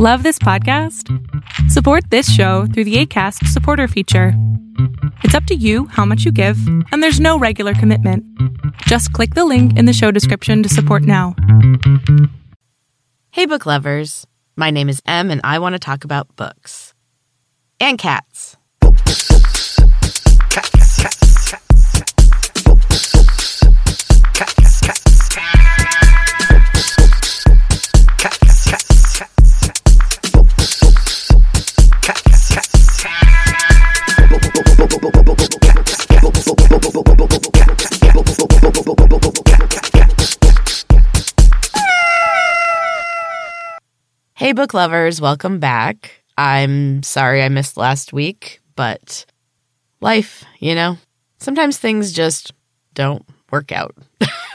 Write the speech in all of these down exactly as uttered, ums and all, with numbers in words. Love this podcast? Support this show through the Acast supporter feature. It's up to you how much you give, and there's no regular commitment. Just click the link in the show description to support now. Hey, book lovers. My name is Em, and I want to talk about books. And cats. Hey, book lovers, welcome back. I'm sorry I missed last week, but life, you know, sometimes things just don't work out.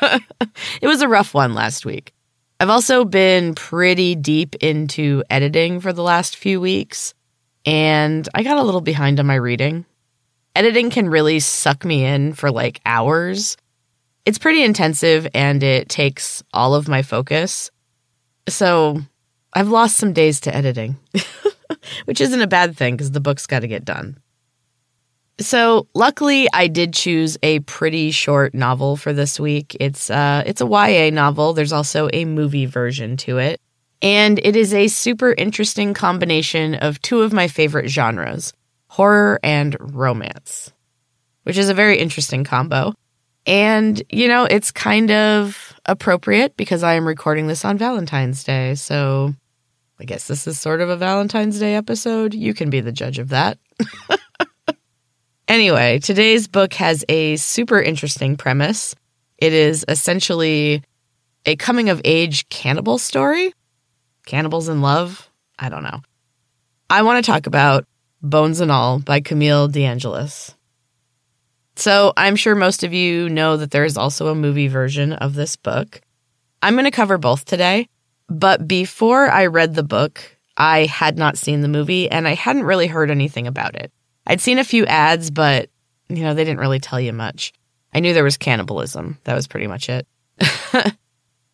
It was a rough one last week. I've also been pretty deep into editing for the last few weeks, and I got a little behind on my reading. Editing can really suck me in for like hours. It's pretty intensive and it takes all of my focus. So I've lost some days to editing, which isn't a bad thing because the book's got to get done. So luckily, I did choose a pretty short novel for this week. It's uh, it's a Y A novel. There's also a movie version to it. And it is a super interesting combination of two of my favorite genres, horror and romance, which is a very interesting combo. And, you know, it's kind of appropriate because I am recording this on Valentine's Day. So I guess this is sort of a Valentine's Day episode. You can be the judge of that. Anyway, today's book has a super interesting premise. It is essentially a coming-of-age cannibal story. Cannibals in love? I don't know. I want to talk about Bones and All by Camille DeAngelis. So I'm sure most of you know that there is also a movie version of this book. I'm going to cover both today, but before I read the book, I had not seen the movie and I hadn't really heard anything about it. I'd seen a few ads, but, you know, they didn't really tell you much. I knew there was cannibalism. That was pretty much it.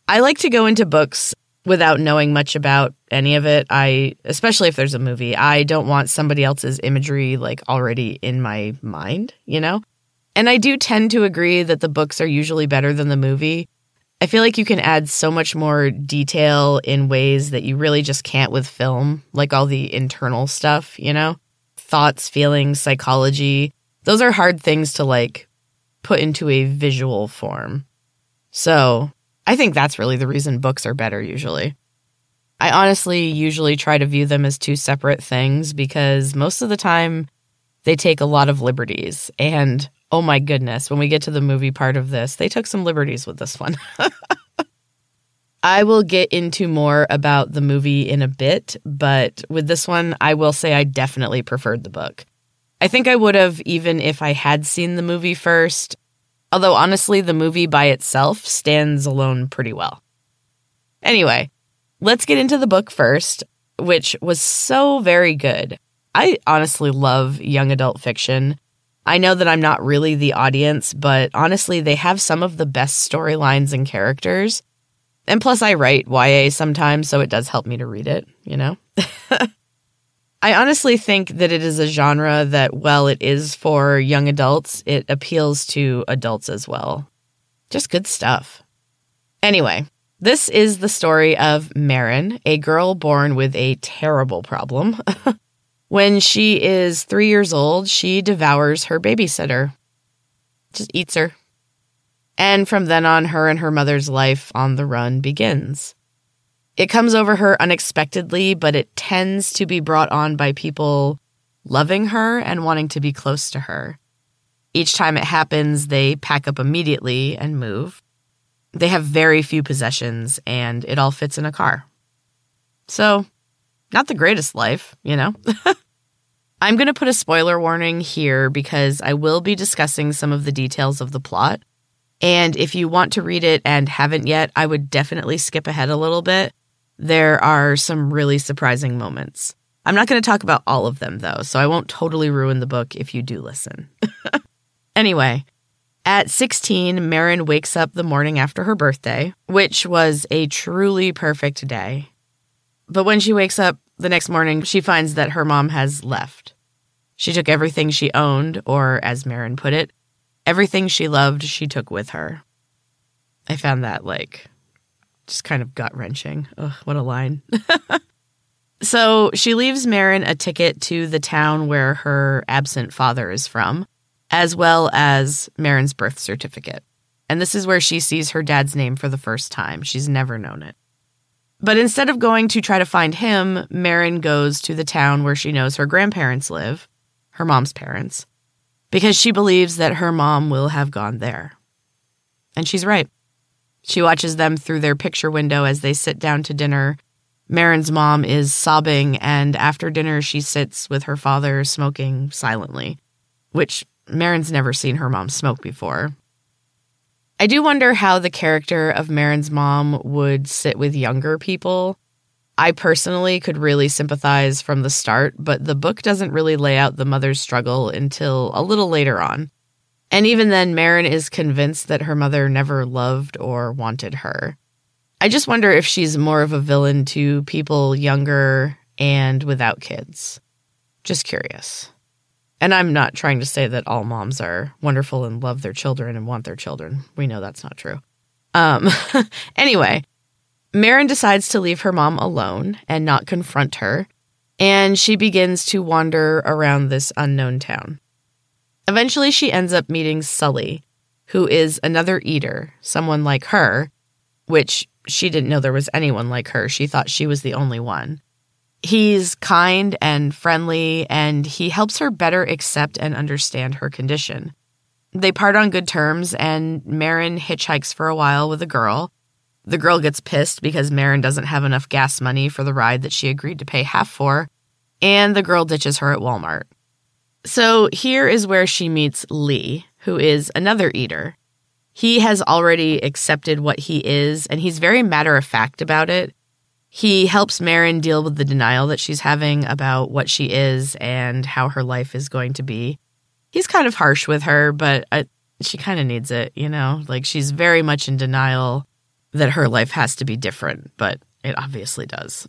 I like to go into books without knowing much about any of it, I especially if there's a movie. I don't want somebody else's imagery like already in my mind, you know? And I do tend to agree that the books are usually better than the movie. I feel like you can add so much more detail in ways that you really just can't with film, like all the internal stuff, you know? Thoughts, feelings, psychology. Those are hard things to, like, put into a visual form. So I think that's really the reason books are better usually. I honestly usually try to view them as two separate things because most of the time they take a lot of liberties and oh my goodness, when we get to the movie part of this, they took some liberties with this one. I will get into more about the movie in a bit, but with this one, I will say I definitely preferred the book. I think I would have even if I had seen the movie first, although honestly, the movie by itself stands alone pretty well. Anyway, let's get into the book first, which was so very good. I honestly love young adult fiction. I know that I'm not really the audience, but honestly, they have some of the best storylines and characters. And plus, I write Y A sometimes, so it does help me to read it, you know? I honestly think that it is a genre that, while it is for young adults, it appeals to adults as well. Just good stuff. Anyway, this is the story of Marin, a girl born with a terrible problem. When she is three years old, she devours her babysitter. Just eats her. And from then on, her and her mother's life on the run begins. It comes over her unexpectedly, but it tends to be brought on by people loving her and wanting to be close to her. Each time it happens, they pack up immediately and move. They have very few possessions, and it all fits in a car. So, not the greatest life, you know? I'm going to put a spoiler warning here because I will be discussing some of the details of the plot. And if you want to read it and haven't yet, I would definitely skip ahead a little bit. There are some really surprising moments. I'm not going to talk about all of them, though, so I won't totally ruin the book if you do listen. Anyway, at sixteen, Marin wakes up the morning after her birthday, which was a truly perfect day. But when she wakes up the next morning, she finds that her mom has left. She took everything she owned, or as Marin put it, everything she loved, she took with her. I found that, like, just kind of gut-wrenching. Ugh, what a line. So she leaves Marin a ticket to the town where her absent father is from, as well as Marin's birth certificate. And this is where she sees her dad's name for the first time. She's never known it. But instead of going to try to find him, Marin goes to the town where she knows her grandparents live, her mom's parents, because she believes that her mom will have gone there. And she's right. She watches them through their picture window as they sit down to dinner. Marin's mom is sobbing, and after dinner she sits with her father smoking silently, which Marin's never seen her mom smoke before. I do wonder how the character of Marin's mom would sit with younger people. I personally could really sympathize from the start, but the book doesn't really lay out the mother's struggle until a little later on. And even then, Marin is convinced that her mother never loved or wanted her. I just wonder if she's more of a villain to people younger and without kids. Just curious. And I'm not trying to say that all moms are wonderful and love their children and want their children. We know that's not true. Um, anyway, Marin decides to leave her mom alone and not confront her, and she begins to wander around this unknown town. Eventually, she ends up meeting Sully, who is another eater, someone like her, which she didn't know there was anyone like her. She thought she was the only one. He's kind and friendly, and he helps her better accept and understand her condition. They part on good terms, and Marin hitchhikes for a while with a girl. The girl gets pissed because Marin doesn't have enough gas money for the ride that she agreed to pay half for, and the girl ditches her at Walmart. So here is where she meets Lee, who is another eater. He has already accepted what he is, and he's very matter-of-fact about it. He helps Marin deal with the denial that she's having about what she is and how her life is going to be. He's kind of harsh with her, but I, she kind of needs it, you know? Like, she's very much in denial that her life has to be different, but it obviously does.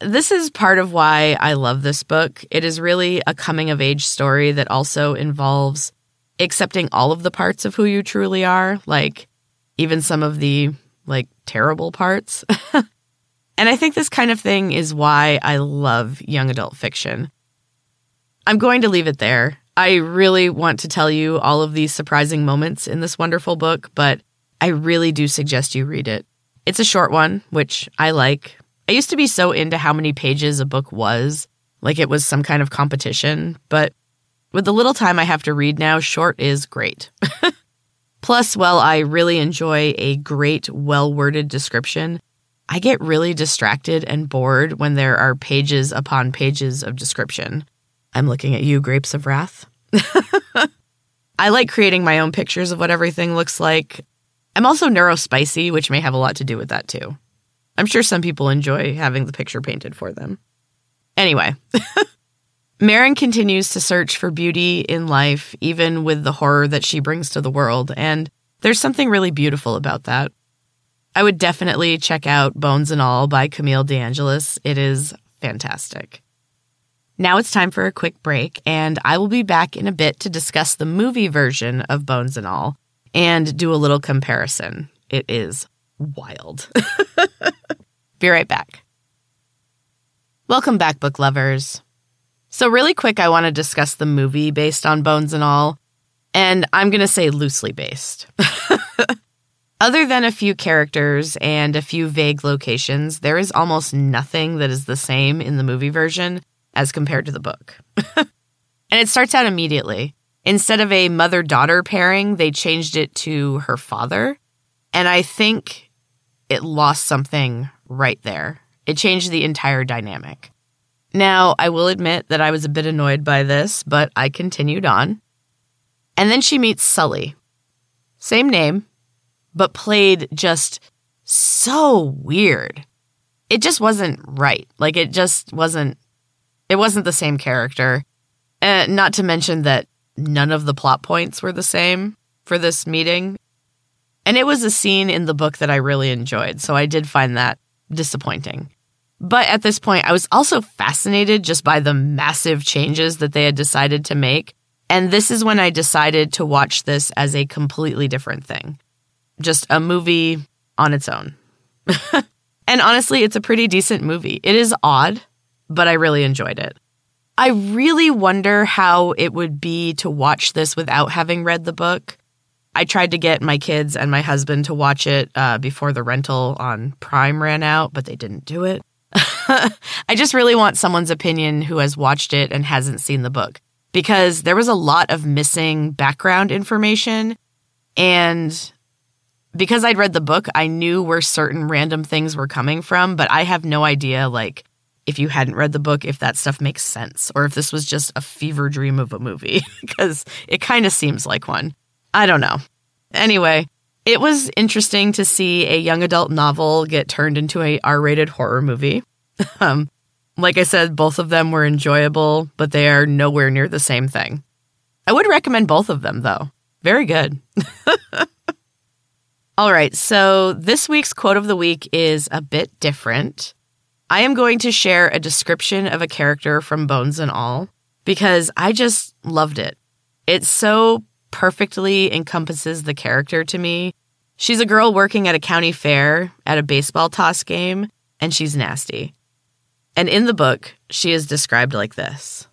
This is part of why I love this book. It is really a coming-of-age story that also involves accepting all of the parts of who you truly are, like even some of the, like, terrible parts. And I think this kind of thing is why I love young adult fiction. I'm going to leave it there. I really want to tell you all of these surprising moments in this wonderful book, but I really do suggest you read it. It's a short one, which I like. I used to be so into how many pages a book was, like it was some kind of competition, but with the little time I have to read now, short is great. Plus, while I really enjoy a great, well-worded description, I get really distracted and bored when there are pages upon pages of description. I'm looking at you, Grapes of Wrath. I like creating my own pictures of what everything looks like. I'm also neurospicy, which may have a lot to do with that, too. I'm sure some people enjoy having the picture painted for them. Anyway, Marin continues to search for beauty in life, even with the horror that she brings to the world, and there's something really beautiful about that. I would definitely check out Bones and All by Camille DeAngelis. It is fantastic. Now it's time for a quick break, and I will be back in a bit to discuss the movie version of Bones and All and do a little comparison. It is wild. Be right back. Welcome back, book lovers. So really quick, I want to discuss the movie based on Bones and All, and I'm going to say loosely based. Other than a few characters and a few vague locations, there is almost nothing that is the same in the movie version as compared to the book. And it starts out immediately. Instead of a mother-daughter pairing, they changed it to her father, and I think it lost something right there. It changed the entire dynamic. Now, I will admit that I was a bit annoyed by this, but I continued on. And then she meets Sully. Same name, but played just so weird. It just wasn't right. Like, it just wasn't, it wasn't the same character. Uh, not to mention that none of the plot points were the same for this meeting. And it was a scene in the book that I really enjoyed, so I did find that disappointing. But at this point, I was also fascinated just by the massive changes that they had decided to make. And this is when I decided to watch this as a completely different thing. Just a movie on its own. And honestly, it's a pretty decent movie. It is odd, but I really enjoyed it. I really wonder how it would be to watch this without having read the book. I tried to get my kids and my husband to watch it uh, before the rental on Prime ran out, but they didn't do it. I just really want someone's opinion who has watched it and hasn't seen the book, because there was a lot of missing background information. And because I'd read the book, I knew where certain random things were coming from, but I have no idea, like, if you hadn't read the book, if that stuff makes sense, or if this was just a fever dream of a movie, because it kind of seems like one. I don't know. Anyway, it was interesting to see a young adult novel get turned into a R-rated horror movie. um, like I said, both of them were enjoyable, but they are nowhere near the same thing. I would recommend both of them, though. Very good. All right, so this week's quote of the week is a bit different. I am going to share a description of a character from Bones and All because I just loved it. It's so perfectly encompasses the character to me. She's a girl working at a county fair at a baseball toss game, and she's nasty. And in the book, she is described like this.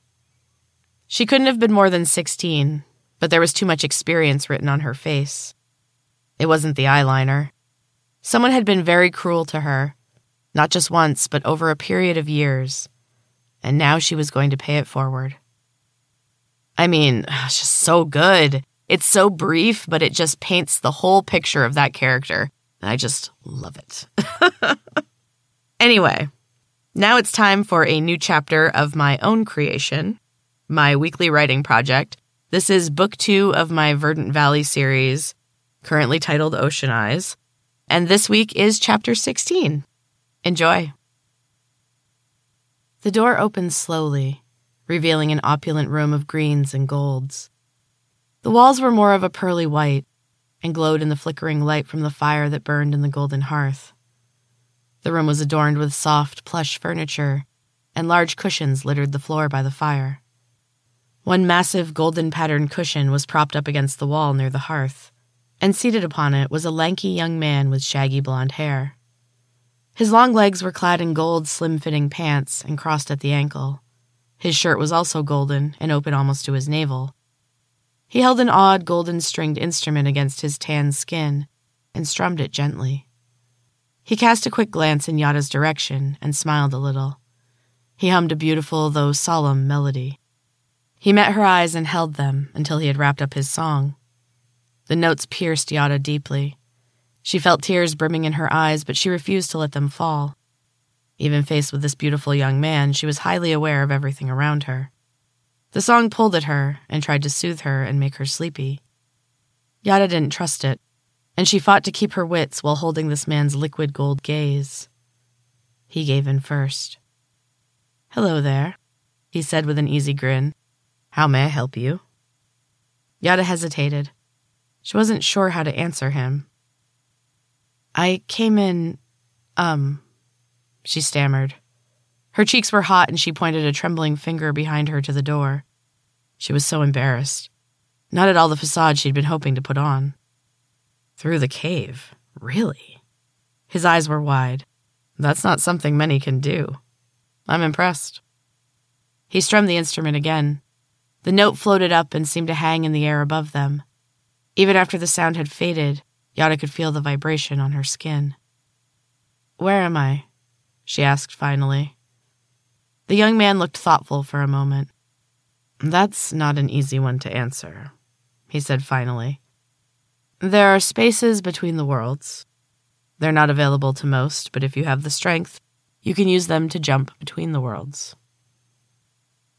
She couldn't have been more than sixteen, but there was too much experience written on her face. It wasn't the eyeliner. Someone had been very cruel to her, not just once, but over a period of years, and now she was going to pay it forward. I mean, it's just so good. It's so brief, but it just paints the whole picture of that character, and I just love it. Anyway, now it's time for a new chapter of my own creation, my weekly writing project. This is book two of my Verdant Valley series, currently titled Ocean Eyes, and this week is chapter sixteen. Enjoy. The door opens slowly, revealing an opulent room of greens and golds. The walls were more of a pearly white and glowed in the flickering light from the fire that burned in the golden hearth. The room was adorned with soft, plush furniture, and large cushions littered the floor by the fire. One massive golden-patterned cushion was propped up against the wall near the hearth, and seated upon it was a lanky young man with shaggy blonde hair. His long legs were clad in gold, slim-fitting pants and crossed at the ankle. His shirt was also golden and open almost to his navel. He held an odd golden stringed instrument against his tan skin and strummed it gently. He cast a quick glance in Yada's direction and smiled a little. He hummed a beautiful, though solemn, melody. He met her eyes and held them until he had wrapped up his song. The notes pierced Yada deeply. She felt tears brimming in her eyes, but she refused to let them fall. Even faced with this beautiful young man, she was highly aware of everything around her. The song pulled at her and tried to soothe her and make her sleepy. Yada didn't trust it, and she fought to keep her wits while holding this man's liquid gold gaze. He gave in first. "Hello there," he said with an easy grin. "How may I help you?" Yada hesitated. She wasn't sure how to answer him. "I came in, um... she stammered. Her cheeks were hot, and she pointed a trembling finger behind her to the door. She was so embarrassed. Not at all the facade she'd been hoping to put on. "Through the cave? Really?" His eyes were wide. "That's not something many can do. I'm impressed." He strummed the instrument again. The note floated up and seemed to hang in the air above them. Even after the sound had faded, Yada could feel the vibration on her skin. "Where am I?" she asked finally. The young man looked thoughtful for a moment. "That's not an easy one to answer," he said finally. "There are spaces between the worlds. They're not available to most, but if you have the strength, you can use them to jump between the worlds."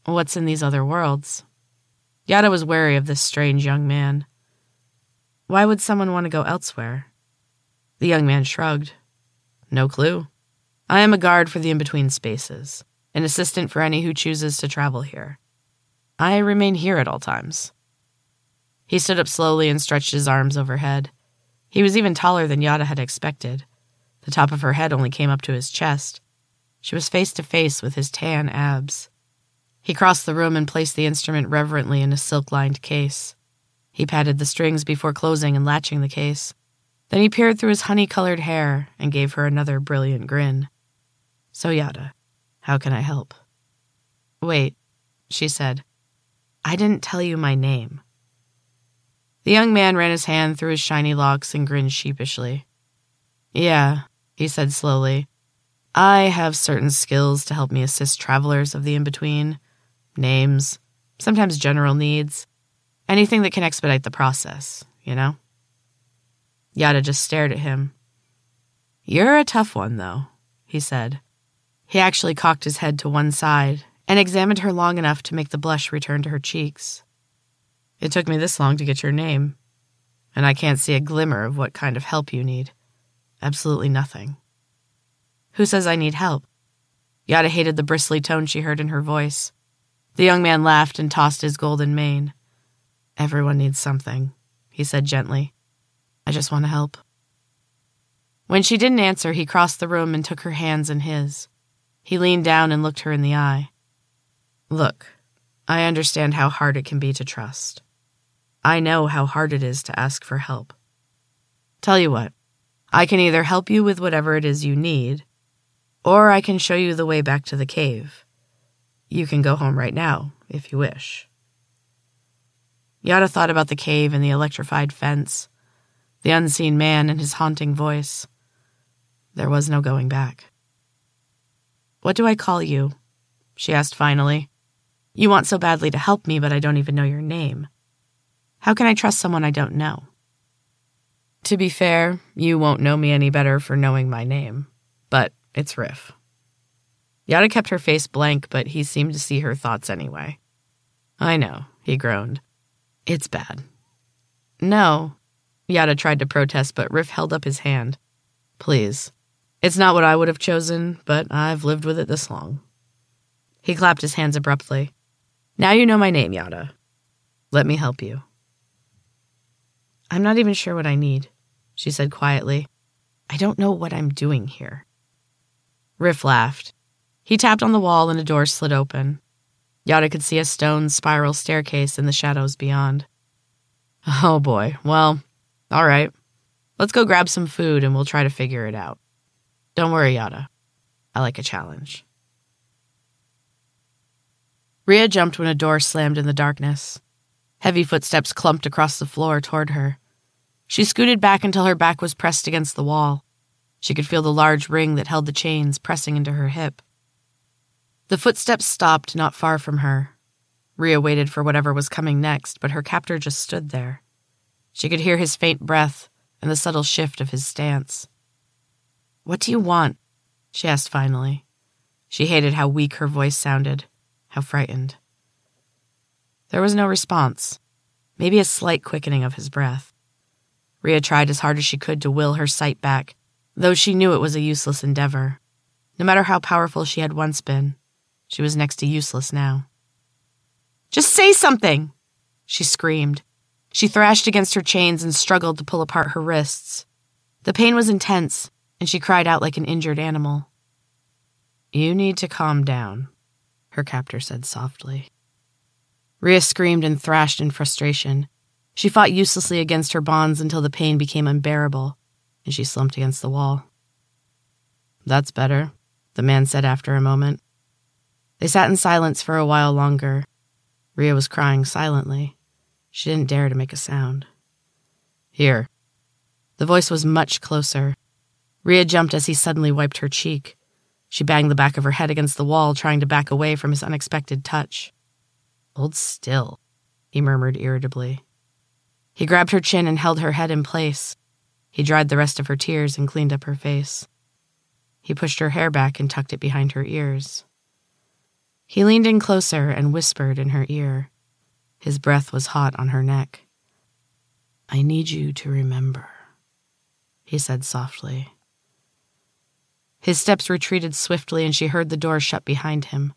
"What's in these other worlds?" Yada was wary of this strange young man. "Why would someone want to go elsewhere?" The young man shrugged. "No clue. I am a guard for the in-between spaces, an assistant for any who chooses to travel here. I remain here at all times." He stood up slowly and stretched his arms overhead. He was even taller than Yada had expected. The top of her head only came up to his chest. She was face to face with his tan abs. He crossed the room and placed the instrument reverently in a silk-lined case. He patted the strings before closing and latching the case. Then he peered through his honey-colored hair and gave her another brilliant grin. So, Yada, how can I help? Wait, she said. I didn't tell you my name. The young man ran his hand through his shiny locks and grinned sheepishly. Yeah, he said slowly. I have certain skills to help me assist travelers of the in-between. Names, sometimes general needs. Anything that can expedite the process, you know? Yada just stared at him. You're a tough one, though, he said. He actually cocked his head to one side and examined her long enough to make the blush return to her cheeks. It took me this long to get your name, and I can't see a glimmer of what kind of help you need. Absolutely nothing. Who says I need help? Yada hated the bristly tone she heard in her voice. The young man laughed and tossed his golden mane. Everyone needs something, he said gently. I just want to help. When she didn't answer, he crossed the room and took her hands in his. He leaned down and looked her in the eye. Look, I understand how hard it can be to trust. I know how hard it is to ask for help. Tell you what, I can either help you with whatever it is you need, or I can show you the way back to the cave. You can go home right now, if you wish. Yada thought about the cave and the electrified fence, the unseen man and his haunting voice. There was no going back. What do I call you? She asked finally. You want so badly to help me, but I don't even know your name. How can I trust someone I don't know? To be fair, you won't know me any better for knowing my name, but it's Riff. Yada kept her face blank, but he seemed to see her thoughts anyway. I know, he groaned. It's bad. No, Yada tried to protest, but Riff held up his hand. Please. It's not what I would have chosen, but I've lived with it this long. He clapped his hands abruptly. Now you know my name, Yada. Let me help you. I'm not even sure what I need, she said quietly. I don't know what I'm doing here. Riff laughed. He tapped on the wall and a door slid open. Yada could see a stone spiral staircase in the shadows beyond. Oh boy, well, all right. Let's go grab some food and we'll try to figure it out. Don't worry, Yada. I like a challenge. Rhea jumped when a door slammed in the darkness. Heavy footsteps clumped across the floor toward her. She scooted back until her back was pressed against the wall. She could feel the large ring that held the chains pressing into her hip. The footsteps stopped not far from her. Rhea waited for whatever was coming next, but her captor just stood there. She could hear his faint breath and the subtle shift of his stance. What do you want? She asked finally. She hated how weak her voice sounded, how frightened. There was no response, maybe a slight quickening of his breath. Rhea tried as hard as she could to will her sight back, though she knew it was a useless endeavor. No matter how powerful she had once been, she was next to useless now. Just say something! She screamed. She thrashed against her chains and struggled to pull apart her wrists. The pain was intense, and she cried out like an injured animal. You need to calm down, her captor said softly. Rhea screamed and thrashed in frustration. She fought uselessly against her bonds until the pain became unbearable, and she slumped against the wall. That's better, the man said after a moment. They sat in silence for a while longer. Rhea was crying silently. She didn't dare to make a sound. Here. The voice was much closer. Rhea jumped as he suddenly wiped her cheek. She banged the back of her head against the wall, trying to back away from his unexpected touch. Hold still, he murmured irritably. He grabbed her chin and held her head in place. He dried the rest of her tears and cleaned up her face. He pushed her hair back and tucked it behind her ears. He leaned in closer and whispered in her ear. His breath was hot on her neck. I need you to remember, he said softly. His steps retreated swiftly and she heard the door shut behind him.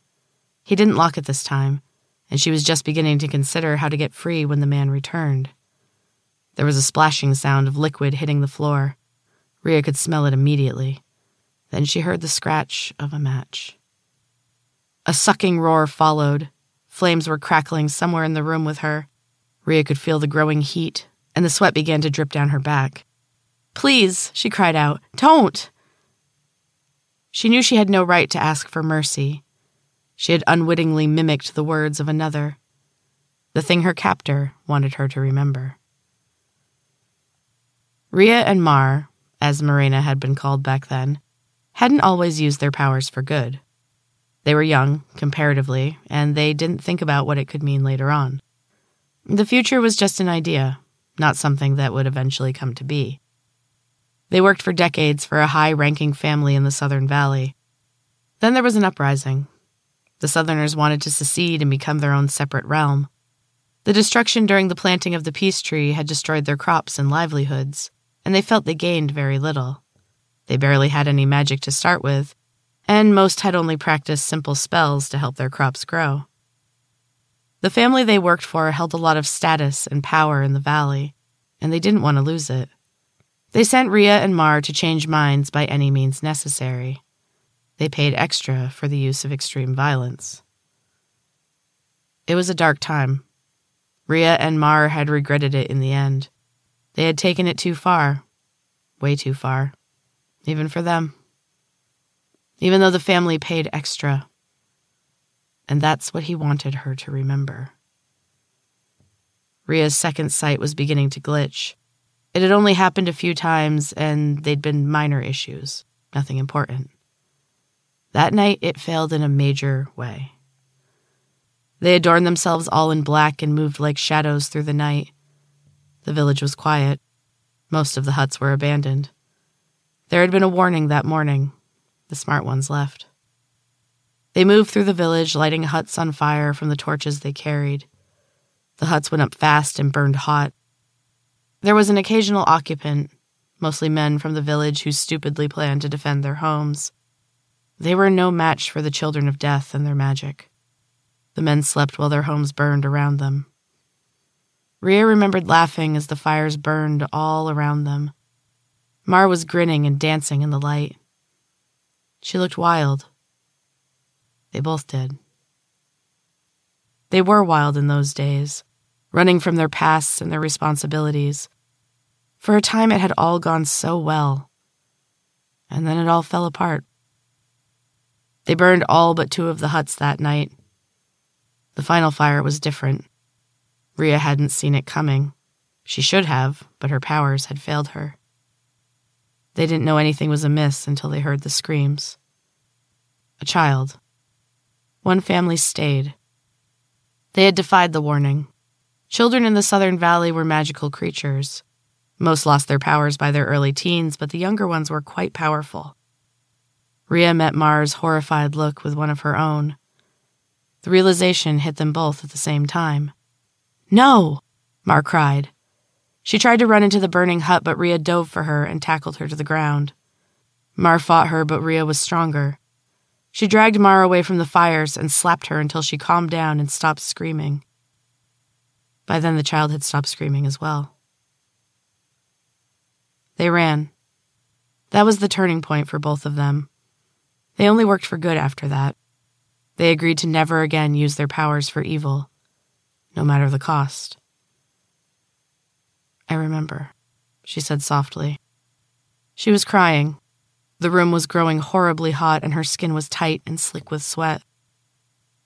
He didn't lock it this time, and she was just beginning to consider how to get free when the man returned. There was a splashing sound of liquid hitting the floor. Rhea could smell it immediately. Then she heard the scratch of a match. A sucking roar followed. Flames were crackling somewhere in the room with her. Rhea could feel the growing heat, and the sweat began to drip down her back. "Please," she cried out, "don't!" She knew she had no right to ask for mercy. She had unwittingly mimicked the words of another, the thing her captor wanted her to remember. Rhea and Mar, as Marina had been called back then, hadn't always used their powers for good. They were young, comparatively, and they didn't think about what it could mean later on. The future was just an idea, not something that would eventually come to be. They worked for decades for a high-ranking family in the Southern Valley. Then there was an uprising. The Southerners wanted to secede and become their own separate realm. The destruction during the planting of the peace tree had destroyed their crops and livelihoods, and they felt they gained very little. They barely had any magic to start with, and most had only practiced simple spells to help their crops grow. The family they worked for held a lot of status and power in the valley, and they didn't want to lose it. They sent Rhea and Mar to change minds by any means necessary. They paid extra for the use of extreme violence. It was a dark time. Rhea and Mar had regretted it in the end. They had taken it too far. Way too far. Even for them. Even though the family paid extra. And that's what he wanted her to remember. Rhea's second sight was beginning to glitch. It had only happened a few times, and they'd been minor issues, nothing important. That night, it failed in a major way. They adorned themselves all in black and moved like shadows through the night. The village was quiet. Most of the huts were abandoned. There had been a warning that morning. The smart ones left. They moved through the village, lighting huts on fire from the torches they carried. The huts went up fast and burned hot. There was an occasional occupant, mostly men from the village who stupidly planned to defend their homes. They were no match for the children of death and their magic. The men slept while their homes burned around them. Rhea remembered laughing as the fires burned all around them. Mar was grinning and dancing in the light. She looked wild. They both did. They were wild in those days, running from their pasts and their responsibilities. For a time, it had all gone so well, and then it all fell apart. They burned all but two of the huts that night. The final fire was different. Rhea hadn't seen it coming. She should have, but her powers had failed her. They didn't know anything was amiss until they heard the screams. A child. One family stayed. They had defied the warning. Children in the Southern Valley were magical creatures. Most lost their powers by their early teens, but the younger ones were quite powerful. Rhea met Mar's horrified look with one of her own. The realization hit them both at the same time. "No!" Mar cried. She tried to run into the burning hut, but Rhea dove for her and tackled her to the ground. Mar fought her, but Rhea was stronger. She dragged Mar away from the fires and slapped her until she calmed down and stopped screaming. By then, the child had stopped screaming as well. They ran. That was the turning point for both of them. They only worked for good after that. They agreed to never again use their powers for evil, no matter the cost. "I remember," she said softly. She was crying. The room was growing horribly hot, and her skin was tight and slick with sweat.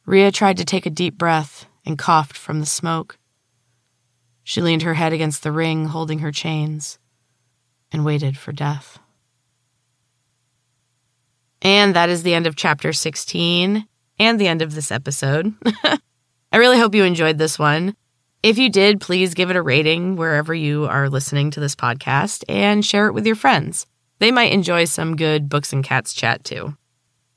Rhea tried to take a deep breath and coughed from the smoke. She leaned her head against the ring, holding her chains, and waited for death. And that is the end of chapter sixteen, and the end of this episode. I really hope you enjoyed this one. If you did, please give it a rating wherever you are listening to this podcast and share it with your friends. They might enjoy some good books and cats chat too.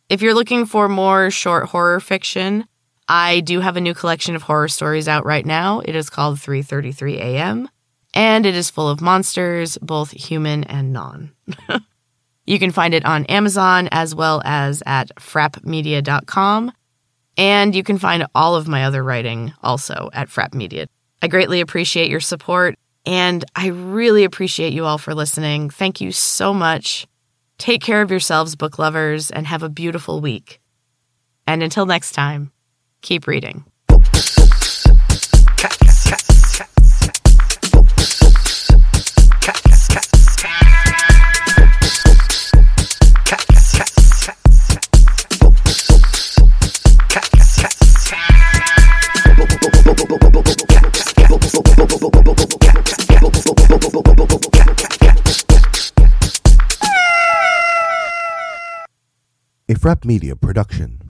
If you're looking for more short horror fiction, I do have a new collection of horror stories out right now. It is called three thirty-three A M, and it is full of monsters, both human and non. You can find it on Amazon as well as at frapp media dot com. And you can find all of my other writing also at Frapp Media. I greatly appreciate your support, and I really appreciate you all for listening. Thank you so much. Take care of yourselves, book lovers, and have a beautiful week. And until next time, keep reading. A Frapp Media production.